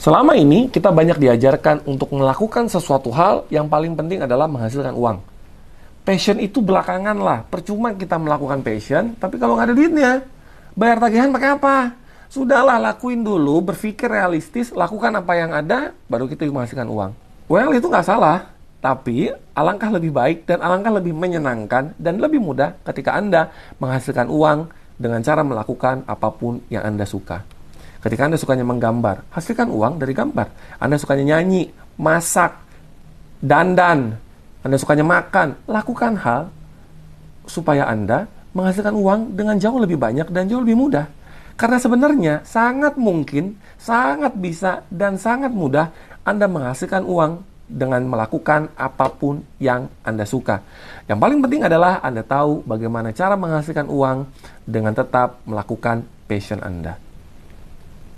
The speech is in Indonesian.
Selama ini kita banyak diajarkan untuk melakukan sesuatu hal yang paling penting adalah menghasilkan uang. Passion itu belakangan lah, percuma kita melakukan passion, tapi kalau nggak ada duitnya, bayar tagihan pakai apa? Sudahlah, lakuin dulu, berpikir realistis, lakukan apa yang ada, baru kita menghasilkan uang. Well, itu nggak salah, tapi alangkah lebih baik dan alangkah lebih menyenangkan dan lebih mudah ketika Anda menghasilkan uang dengan cara melakukan apapun yang Anda suka. Ketika Anda sukanya menggambar, hasilkan uang dari gambar. Anda sukanya nyanyi, masak, dandan, Anda sukanya makan, lakukan hal supaya Anda menghasilkan uang dengan jauh lebih banyak dan jauh lebih mudah. Karena sebenarnya sangat mungkin, sangat bisa, dan sangat mudah Anda menghasilkan uang dengan melakukan apapun yang Anda suka. Yang paling penting adalah Anda tahu bagaimana cara menghasilkan uang dengan tetap melakukan passion Anda.